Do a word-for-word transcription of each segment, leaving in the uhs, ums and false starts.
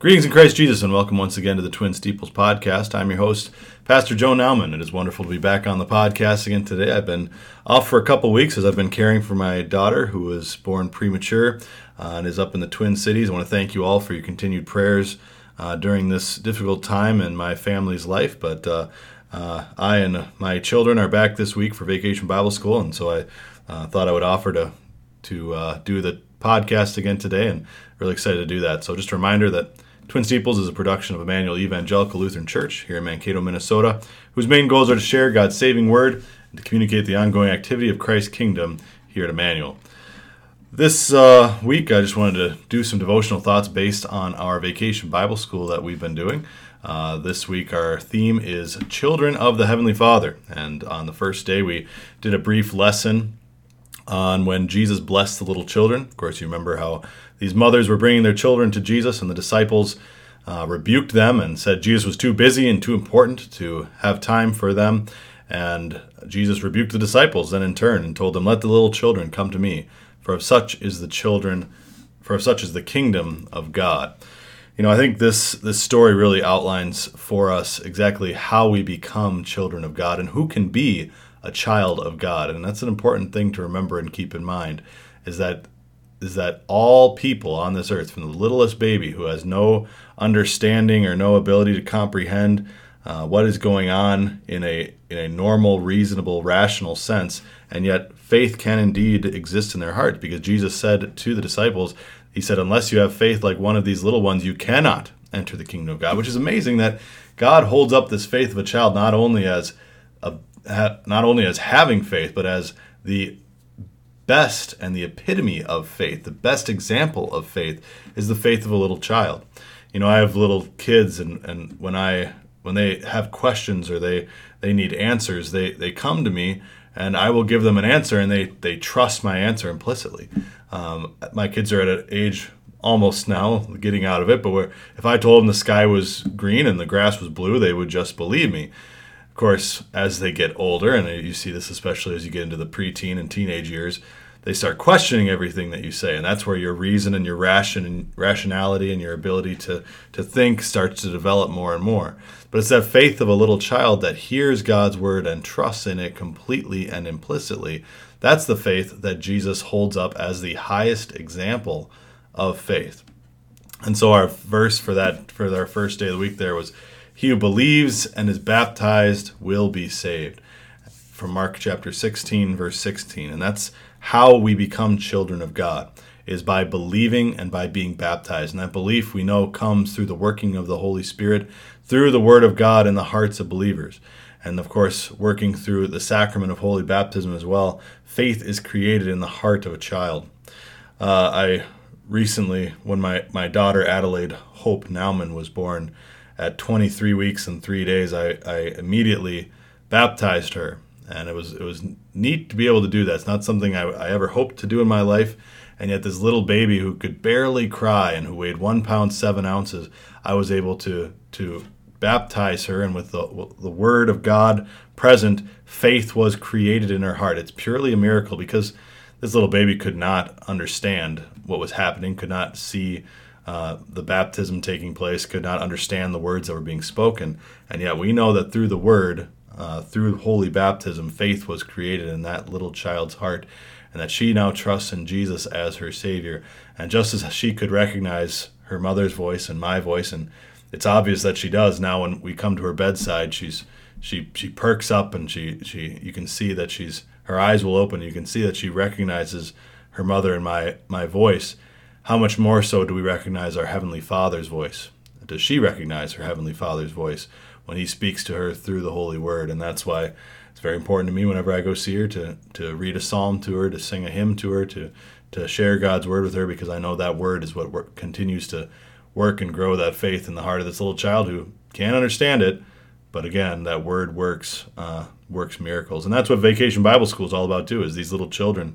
Greetings in Christ Jesus, and welcome once again to the Twin Steeples podcast. I'm your host, Pastor Joe Nauman. It is wonderful to be back on the podcast again today. I've been off for a couple weeks as I've been caring for my daughter, who was born premature uh, and is up in the Twin Cities. I want to thank you all for your continued prayers uh, during this difficult time in my family's life. But uh, uh, I and my children are back this week for Vacation Bible School, and so I uh, thought I would offer to to uh, do the podcast again today, and really excited to do that. So just a reminder that Twin Steeples is a production of Emmanuel Evangelical Lutheran Church here in Mankato, Minnesota, whose main goals are to share God's saving word and to communicate the ongoing activity of Christ's kingdom here at Emmanuel. This uh, week, I just wanted to do some devotional thoughts based on our Vacation Bible School that we've been doing. Uh, this week, our theme is Children of the Heavenly Father. And on the first day, we did a brief lesson on when Jesus blessed the little children. Of course, you remember how these mothers were bringing their children to Jesus, and the disciples uh, rebuked them and said Jesus was too busy and too important to have time for them. And Jesus rebuked the disciples then in turn and told them, "Let the little children come to me, for of such is the children, for of such is the kingdom of God." You know, I think this this story really outlines for us exactly how we become children of God and who can be a child of God. And that's an important thing to remember and keep in mind, is that is that all people on this earth, from the littlest baby who has no understanding or no ability to comprehend uh, what is going on in a in a normal, reasonable, rational sense, and yet faith can indeed exist in their hearts, because Jesus said to the disciples, he said, "Unless you have faith like one of these little ones, you cannot enter the kingdom of God," which is amazing that God holds up this faith of a child not only as a not only as having faith, but as the best and the epitome of faith. The best example of faith is the faith of a little child. You know, I have little kids, and, and when I when they have questions or they, they need answers, they, they come to me, and I will give them an answer, and they, they trust my answer implicitly. Um, my kids are at an age almost now getting out of it, but where if I told them the sky was green and the grass was blue, they would just believe me. Of course, as they get older, and you see this especially as you get into the preteen and teenage years, they start questioning everything that you say, and that's where your reason and your ration and rationality and your ability to, to think starts to develop more and more. But it's that faith of a little child that hears God's word and trusts in it completely and implicitly. That's the faith that Jesus holds up as the highest example of faith. And so our verse for that, for our first day of the week there was, "He who believes and is baptized will be saved," from Mark chapter sixteen, verse sixteen. And that's how we become children of God, is by believing and by being baptized. And that belief, we know, comes through the working of the Holy Spirit, through the Word of God in the hearts of believers. And, of course, working through the sacrament of holy baptism as well, faith is created in the heart of a child. Uh, I recently, when my, my daughter Adelaide Hope Nauman was born, at twenty-three weeks and three days, I, I immediately baptized her, and it was it was neat to be able to do that. It's not something I, I ever hoped to do in my life, and yet this little baby who could barely cry and who weighed one pound seven ounces, I was able to to baptize her, and with the the Word of God present, faith was created in her heart. It's purely a miracle, because this little baby could not understand what was happening, could not see Uh, the baptism taking place, could not understand the words that were being spoken. And yet we know that through the word, uh, through holy baptism, faith was created in that little child's heart, and that she now trusts in Jesus as her Savior. And just as she could recognize her mother's voice and my voice, and it's obvious that she does now when we come to her bedside, she's she she perks up, and she, she you can see that she's her eyes will open. You can see that she recognizes her mother and my, my voice. How much more so do we recognize our Heavenly Father's voice? Does she recognize her Heavenly Father's voice when He speaks to her through the Holy Word? And that's why it's very important to me whenever I go see her to, to read a psalm to her, to sing a hymn to her, to, to share God's Word with her, because I know that Word is what work, continues to work and grow that faith in the heart of this little child who can't understand it. But again, that Word works uh, works miracles. And that's what Vacation Bible School is all about too, is these little children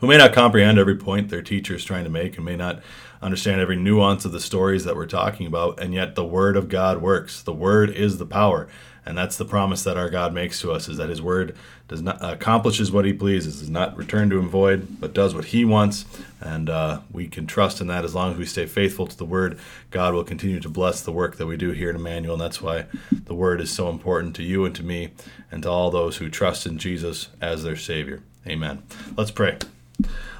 who may not comprehend every point their teacher is trying to make and may not understand every nuance of the stories that we're talking about, and yet the Word of God works. The Word is the power. And that's the promise that our God makes to us, is that his word does not accomplishes what he pleases, does not return to him void, but does what he wants. And uh, we can trust in that. As long as we stay faithful to the word, God will continue to bless the work that we do here at Emmanuel. And that's why the word is so important to you and to me and to all those who trust in Jesus as their Savior. Amen. Let's pray.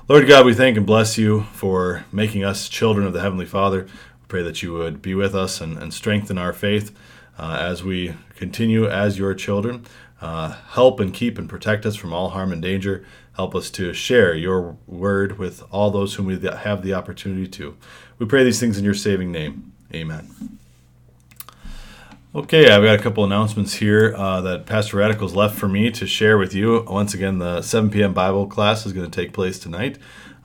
Lord God, we thank and bless you for making us children of the Heavenly Father. We pray that you would be with us and, and strengthen our faith uh, as we continue as your children. Uh, help and keep and protect us from all harm and danger. Help us to share your word with all those whom we have the opportunity to. We pray these things in your saving name. Amen. Okay, I've got a couple announcements here uh, that Pastor Radical's left for me to share with you. Once again, the seven p.m. Bible class is going to take place tonight,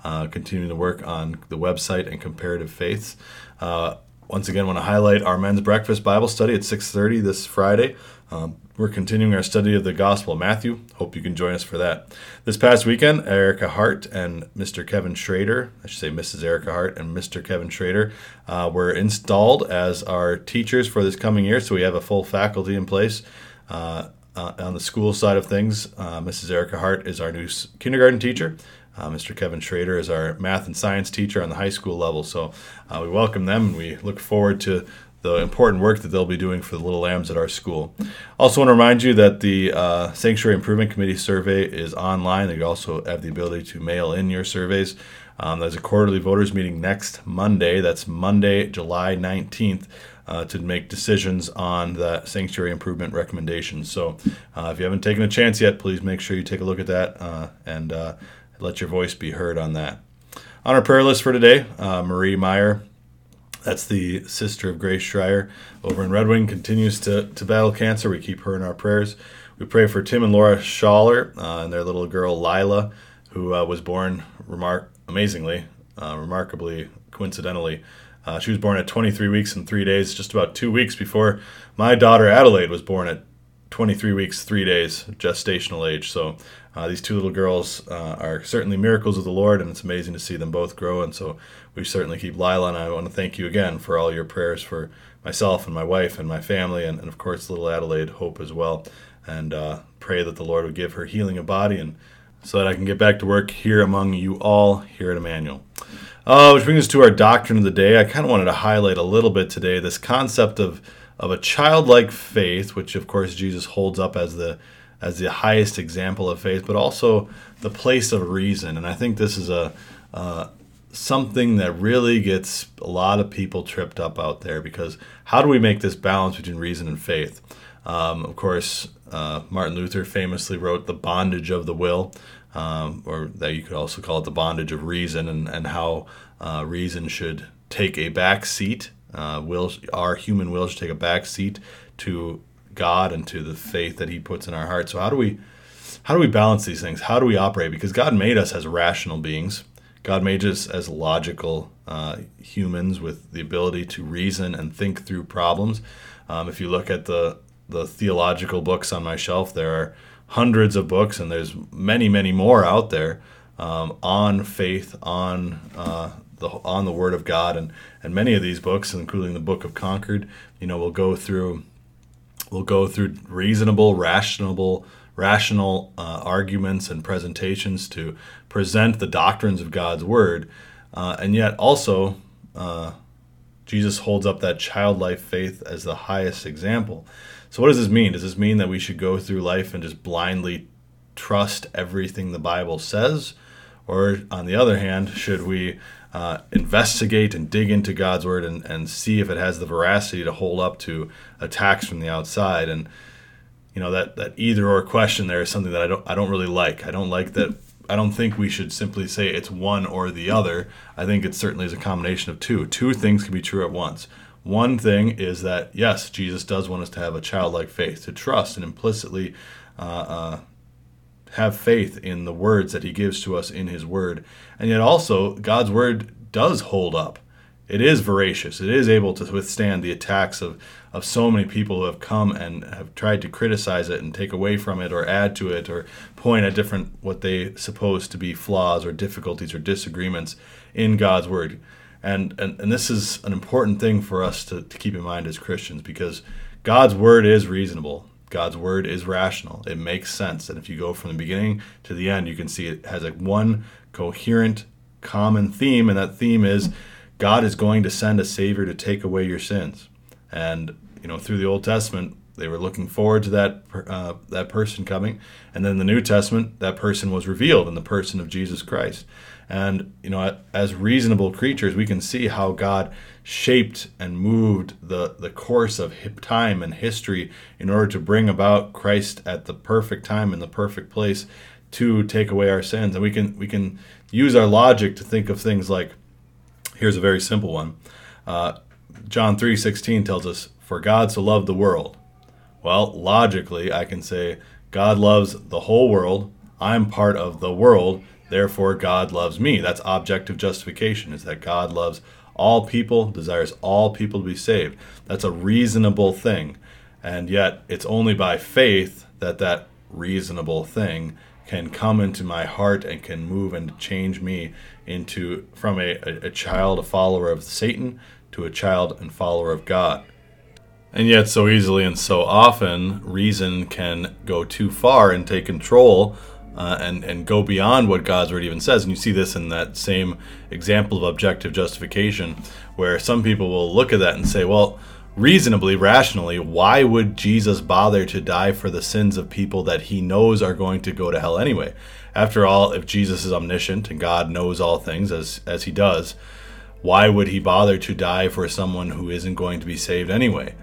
uh, continuing to work on the website and comparative faiths. Uh, once again, I want to highlight our men's breakfast Bible study at six thirty this Friday. Um, we're continuing our study of the Gospel of Matthew. Hope you can join us for that. This past weekend, Erica Hart and Mister Kevin Schrader, I should say Missus Erica Hart and Mister Kevin Schrader, uh, were installed as our teachers for this coming year, so we have a full faculty in place. Uh, uh, on the school side of things, uh, Missus Erica Hart is our new kindergarten teacher. Uh, Mister Kevin Schrader is our math and science teacher on the high school level, so uh, we welcome them, and we look forward to the important work that they'll be doing for the Little Lambs at our school. Also want to remind you that the uh, Sanctuary Improvement Committee survey is online. You also have the ability to mail in your surveys. Um, there's a quarterly voters meeting next Monday. That's Monday, July nineteenth, uh, to make decisions on the Sanctuary Improvement recommendations. So uh, if you haven't taken a chance yet, please make sure you take a look at that uh, and uh, let your voice be heard on that. On our prayer list for today, uh, Marie Meyer, that's the sister of Grace Schreier over in Red Wing, continues to, to battle cancer. We keep her in our prayers. We pray for Tim and Laura Schaller uh, and their little girl Lila, who uh, was born remar- amazingly, uh, remarkably, coincidentally. Uh, she was born at twenty-three weeks and three days, just about two weeks before my daughter Adelaide was born at twenty-three weeks, three days, gestational age. So uh, these two little girls uh, are certainly miracles of the Lord, and it's amazing to see them both grow. And so we certainly keep Lila, and I want to thank you again for all your prayers for myself and my wife and my family, and, and of course, little Adelaide Hope as well. And uh, pray that the Lord would give her healing of body, and so that I can get back to work here among you all here at Emmanuel. Uh, which brings us to our doctrine of the day. I kind of wanted to highlight a little bit today this concept of of a childlike faith, which of course Jesus holds up as the as the highest example of faith, but also the place of reason. And I think this is a uh, something that really gets a lot of people tripped up out there, because how do we make this balance between reason and faith? Um, of course, uh, Martin Luther famously wrote The Bondage of the Will, um, or that you could also call it The Bondage of Reason, and, and how uh, reason should take a back seat. Uh, will our human will should take a back seat to God and to the faith that He puts in our hearts. So how do we how do we balance these things? How do we operate? Because God made us as rational beings. God made us as logical uh, humans with the ability to reason and think through problems. Um, if you look at the the theological books on my shelf, there are hundreds of books, and there's many, many more out there um, on faith, on uh, The, on the Word of God, and, and many of these books, including the Book of Concord, you know, will go through, will go through reasonable, rational, rational uh, arguments and presentations to present the doctrines of God's Word, uh, and yet also uh, Jesus holds up that childlike faith as the highest example. So, what does this mean? Does this mean that we should go through life and just blindly trust everything the Bible says, or on the other hand, should we Uh, investigate and dig into God's Word and, and see if it has the veracity to hold up to attacks from the outside? And you know, that, that either or question there is something that I don't I don't really like. I don't like that. I don't think we should simply say it's one or the other. I think it certainly is a combination of two. Two things can be true at once. One thing is that yes, Jesus does want us to have a childlike faith, to trust and implicitly uh, uh, have faith in the words that He gives to us in His Word. And yet also, God's Word does hold up. It is voracious. It is able to withstand the attacks of, of so many people who have come and have tried to criticize it and take away from it or add to it or point at different, what they suppose to be flaws or difficulties or disagreements in God's Word. And and, and this is an important thing for us to, to keep in mind as Christians, because God's Word is reasonable. God's word is rational. It makes sense. And if you go from the beginning to the end, you can see it has like one coherent, common theme. And that theme is God is going to send a savior to take away your sins. And, you know, through the Old Testament, they were looking forward to that uh, that person coming. And then in the New Testament, that person was revealed in the person of Jesus Christ. And, you know, as reasonable creatures, we can see how God shaped and moved the, the course of time and history in order to bring about Christ at the perfect time and the perfect place to take away our sins. And we can we can use our logic to think of things like, here's a very simple one. Uh, John three sixteen tells us, "For God so loved the world." Well, logically, I can say God loves the whole world. I'm part of the world. Therefore, God loves me. That's objective justification, is that God loves all people, desires all people to be saved. That's a reasonable thing. And yet, it's only by faith that that reasonable thing can come into my heart and can move and change me into from a, a child, a follower of Satan, to a child and follower of God. And yet so easily and so often, reason can go too far and take control uh, and, and go beyond what God's word even says. And you see this in that same example of objective justification, where some people will look at that and say, well, reasonably, rationally, why would Jesus bother to die for the sins of people that he knows are going to go to hell anyway? After all, if Jesus is omniscient and God knows all things as, as he does, why would he bother to die for someone who isn't going to be saved anyway?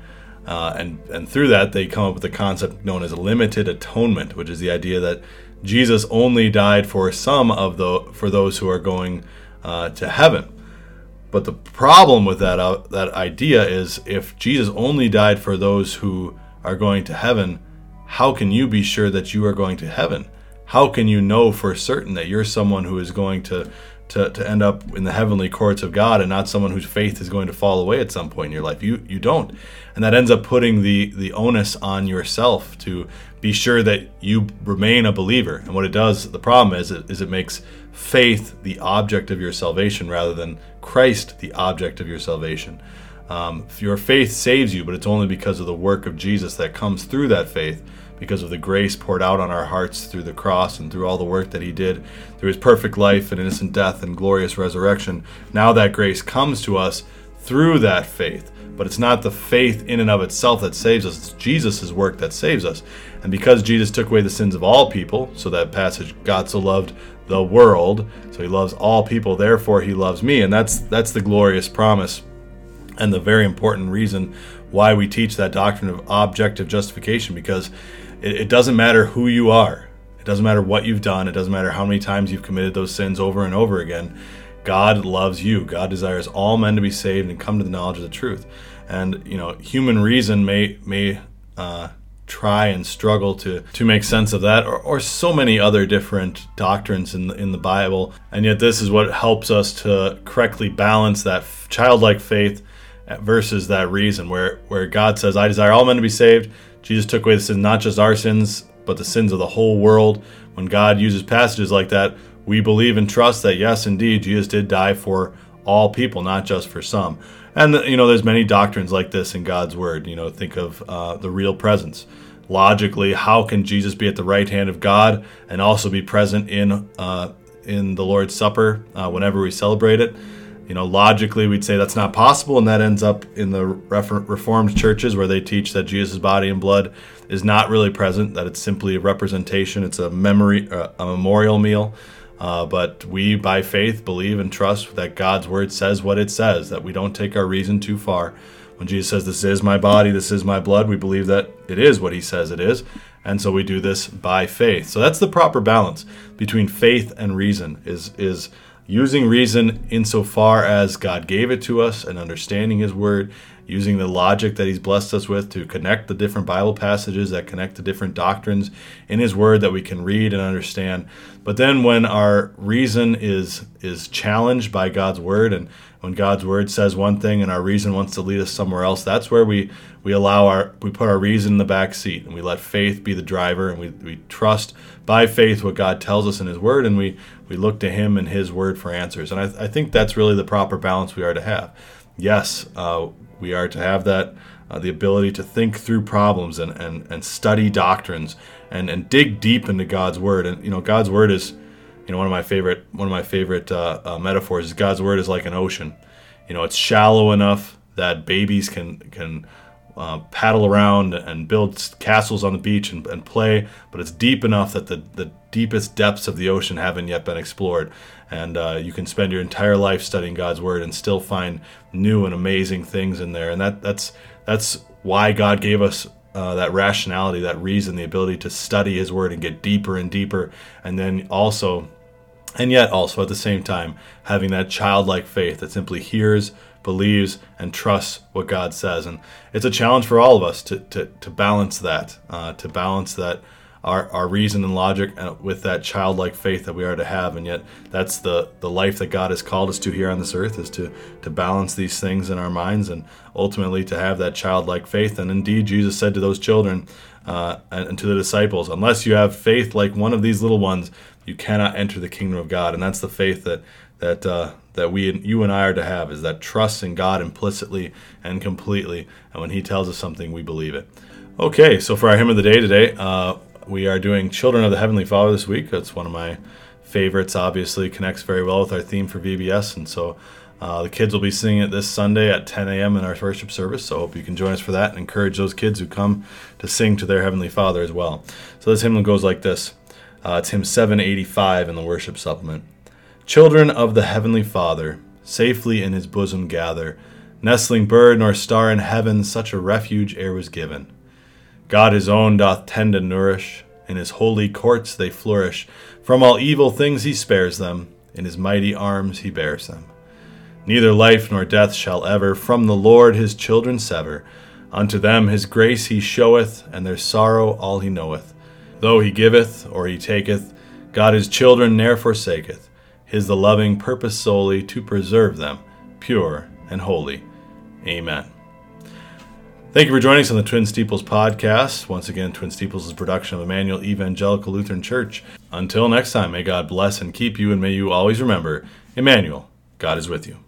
Uh, and, and through that, they come up with a concept known as limited atonement, which is the idea that Jesus only died for some of the for those who are going uh, to heaven. But the problem with that uh, that idea is, if Jesus only died for those who are going to heaven, how can you be sure that you are going to heaven? How can you know for certain that you're someone who is going to To, to end up in the heavenly courts of God and not someone whose faith is going to fall away at some point in your life? You you don't. And that ends up putting the, the onus on yourself to be sure that you remain a believer. And what it does, the problem is, it, is it makes faith the object of your salvation rather than Christ the object of your salvation. Um, your faith saves you, but it's only because of the work of Jesus that comes through that faith, because of the grace poured out on our hearts through the cross and through all the work that he did, through his perfect life and innocent death and glorious resurrection. Now that grace comes to us through that faith, but it's not the faith in and of itself that saves us, it's Jesus' work that saves us. And because Jesus took away the sins of all people, so that passage, God so loved the world, so he loves all people, therefore he loves me. And that's that's the glorious promise and the very important reason why we teach that doctrine of objective justification, because it doesn't matter who you are. It doesn't matter what you've done. It doesn't matter how many times you've committed those sins over and over again. God loves you. God desires all men to be saved and come to the knowledge of the truth. And, you know, human reason may may uh, try and struggle to, to make sense of that, or, or so many other different doctrines in the, in the Bible. And yet this is what helps us to correctly balance that childlike faith versus that reason, where, where God says, I desire all men to be saved. Jesus took away the sin, not just our sins, but the sins of the whole world. When God uses passages like that, we believe and trust that, yes, indeed, Jesus did die for all people, not just for some. And, you know, there's many doctrines like this in God's word. You know, think of uh, the real presence. Logically, how can Jesus be at the right hand of God and also be present in uh, in the Lord's Supper uh, whenever we celebrate it? You know, logically, we'd say that's not possible, and that ends up in the Reformed churches, where they teach that Jesus' body and blood is not really present, that it's simply a representation, it's a memory, a memorial meal. Uh, but we, by faith, believe and trust that God's word says what it says, that we don't take our reason too far. When Jesus says, this is my body, this is my blood, we believe that it is what he says it is, and so we do this by faith. So that's the proper balance between faith and reason, is is using reason insofar as God gave it to us and understanding his word, using the logic that he's blessed us with to connect the different Bible passages that connect the different doctrines in his word that we can read and understand. But then when our reason is is challenged by God's word, and when God's word says one thing and our reason wants to lead us somewhere else, that's where we, we allow our we put our reason in the back seat, and we let faith be the driver, and we, we trust by faith what God tells us in his word, and we We look to him and his word for answers. And I, th- I think that's really the proper balance we are to have. Yes, uh, We are to have that, uh, the ability to think through problems and, and, and study doctrines and, and dig deep into God's word. And, you know, God's word is, you know, one of my favorite, one of my favorite uh, uh, metaphors is God's word is like an ocean. You know, it's shallow enough that babies can, can uh, paddle around and build castles on the beach and, and play, but it's deep enough that the, the deepest depths of the ocean haven't yet been explored. And uh, you can spend your entire life studying God's word and still find new and amazing things in there. And that that's that's why God gave us uh, that rationality, that reason, the ability to study his word and get deeper and deeper. And then also, and yet also at the same time, having that childlike faith that simply hears, believes, and trusts what God says. And it's a challenge for all of us to to, to balance that, uh, to balance that our our reason and logic with that childlike faith that we are to have. And yet that's the, the life that God has called us to here on this earth, is to, to balance these things in our minds and ultimately to have that childlike faith. And indeed, Jesus said to those children uh, and, and to the disciples, unless you have faith like one of these little ones, you cannot enter the kingdom of God. And that's the faith that that uh, that we you and I are to have, is that trust in God implicitly and completely. And when he tells us something, we believe it. Okay, so for our hymn of the day today, uh, we are doing Children of the Heavenly Father this week. That's one of my favorites, obviously. Connects very well with our theme for V B S. And so uh, the kids will be singing it this Sunday at ten a.m. in our worship service. So I hope you can join us for that and encourage those kids who come to sing to their Heavenly Father as well. So this hymn goes like this. Uh, it's hymn seven eighty-five in the worship supplement. Children of the Heavenly Father, safely in his bosom gather. Nestling bird nor star in heaven, such a refuge e'er was given. God his own doth tend and nourish, in his holy courts they flourish. From all evil things he spares them, in his mighty arms he bears them. Neither life nor death shall ever from the Lord his children sever. Unto them his grace he showeth, and their sorrow all he knoweth. Though he giveth or he taketh, God his children ne'er forsaketh. His the loving purpose solely to preserve them, pure and holy. Amen. Thank you for joining us on the Twin Steeples podcast. Once again, Twin Steeples is a production of Emmanuel Evangelical Lutheran Church. Until next time, may God bless and keep you, and may you always remember, Emmanuel, God is with you.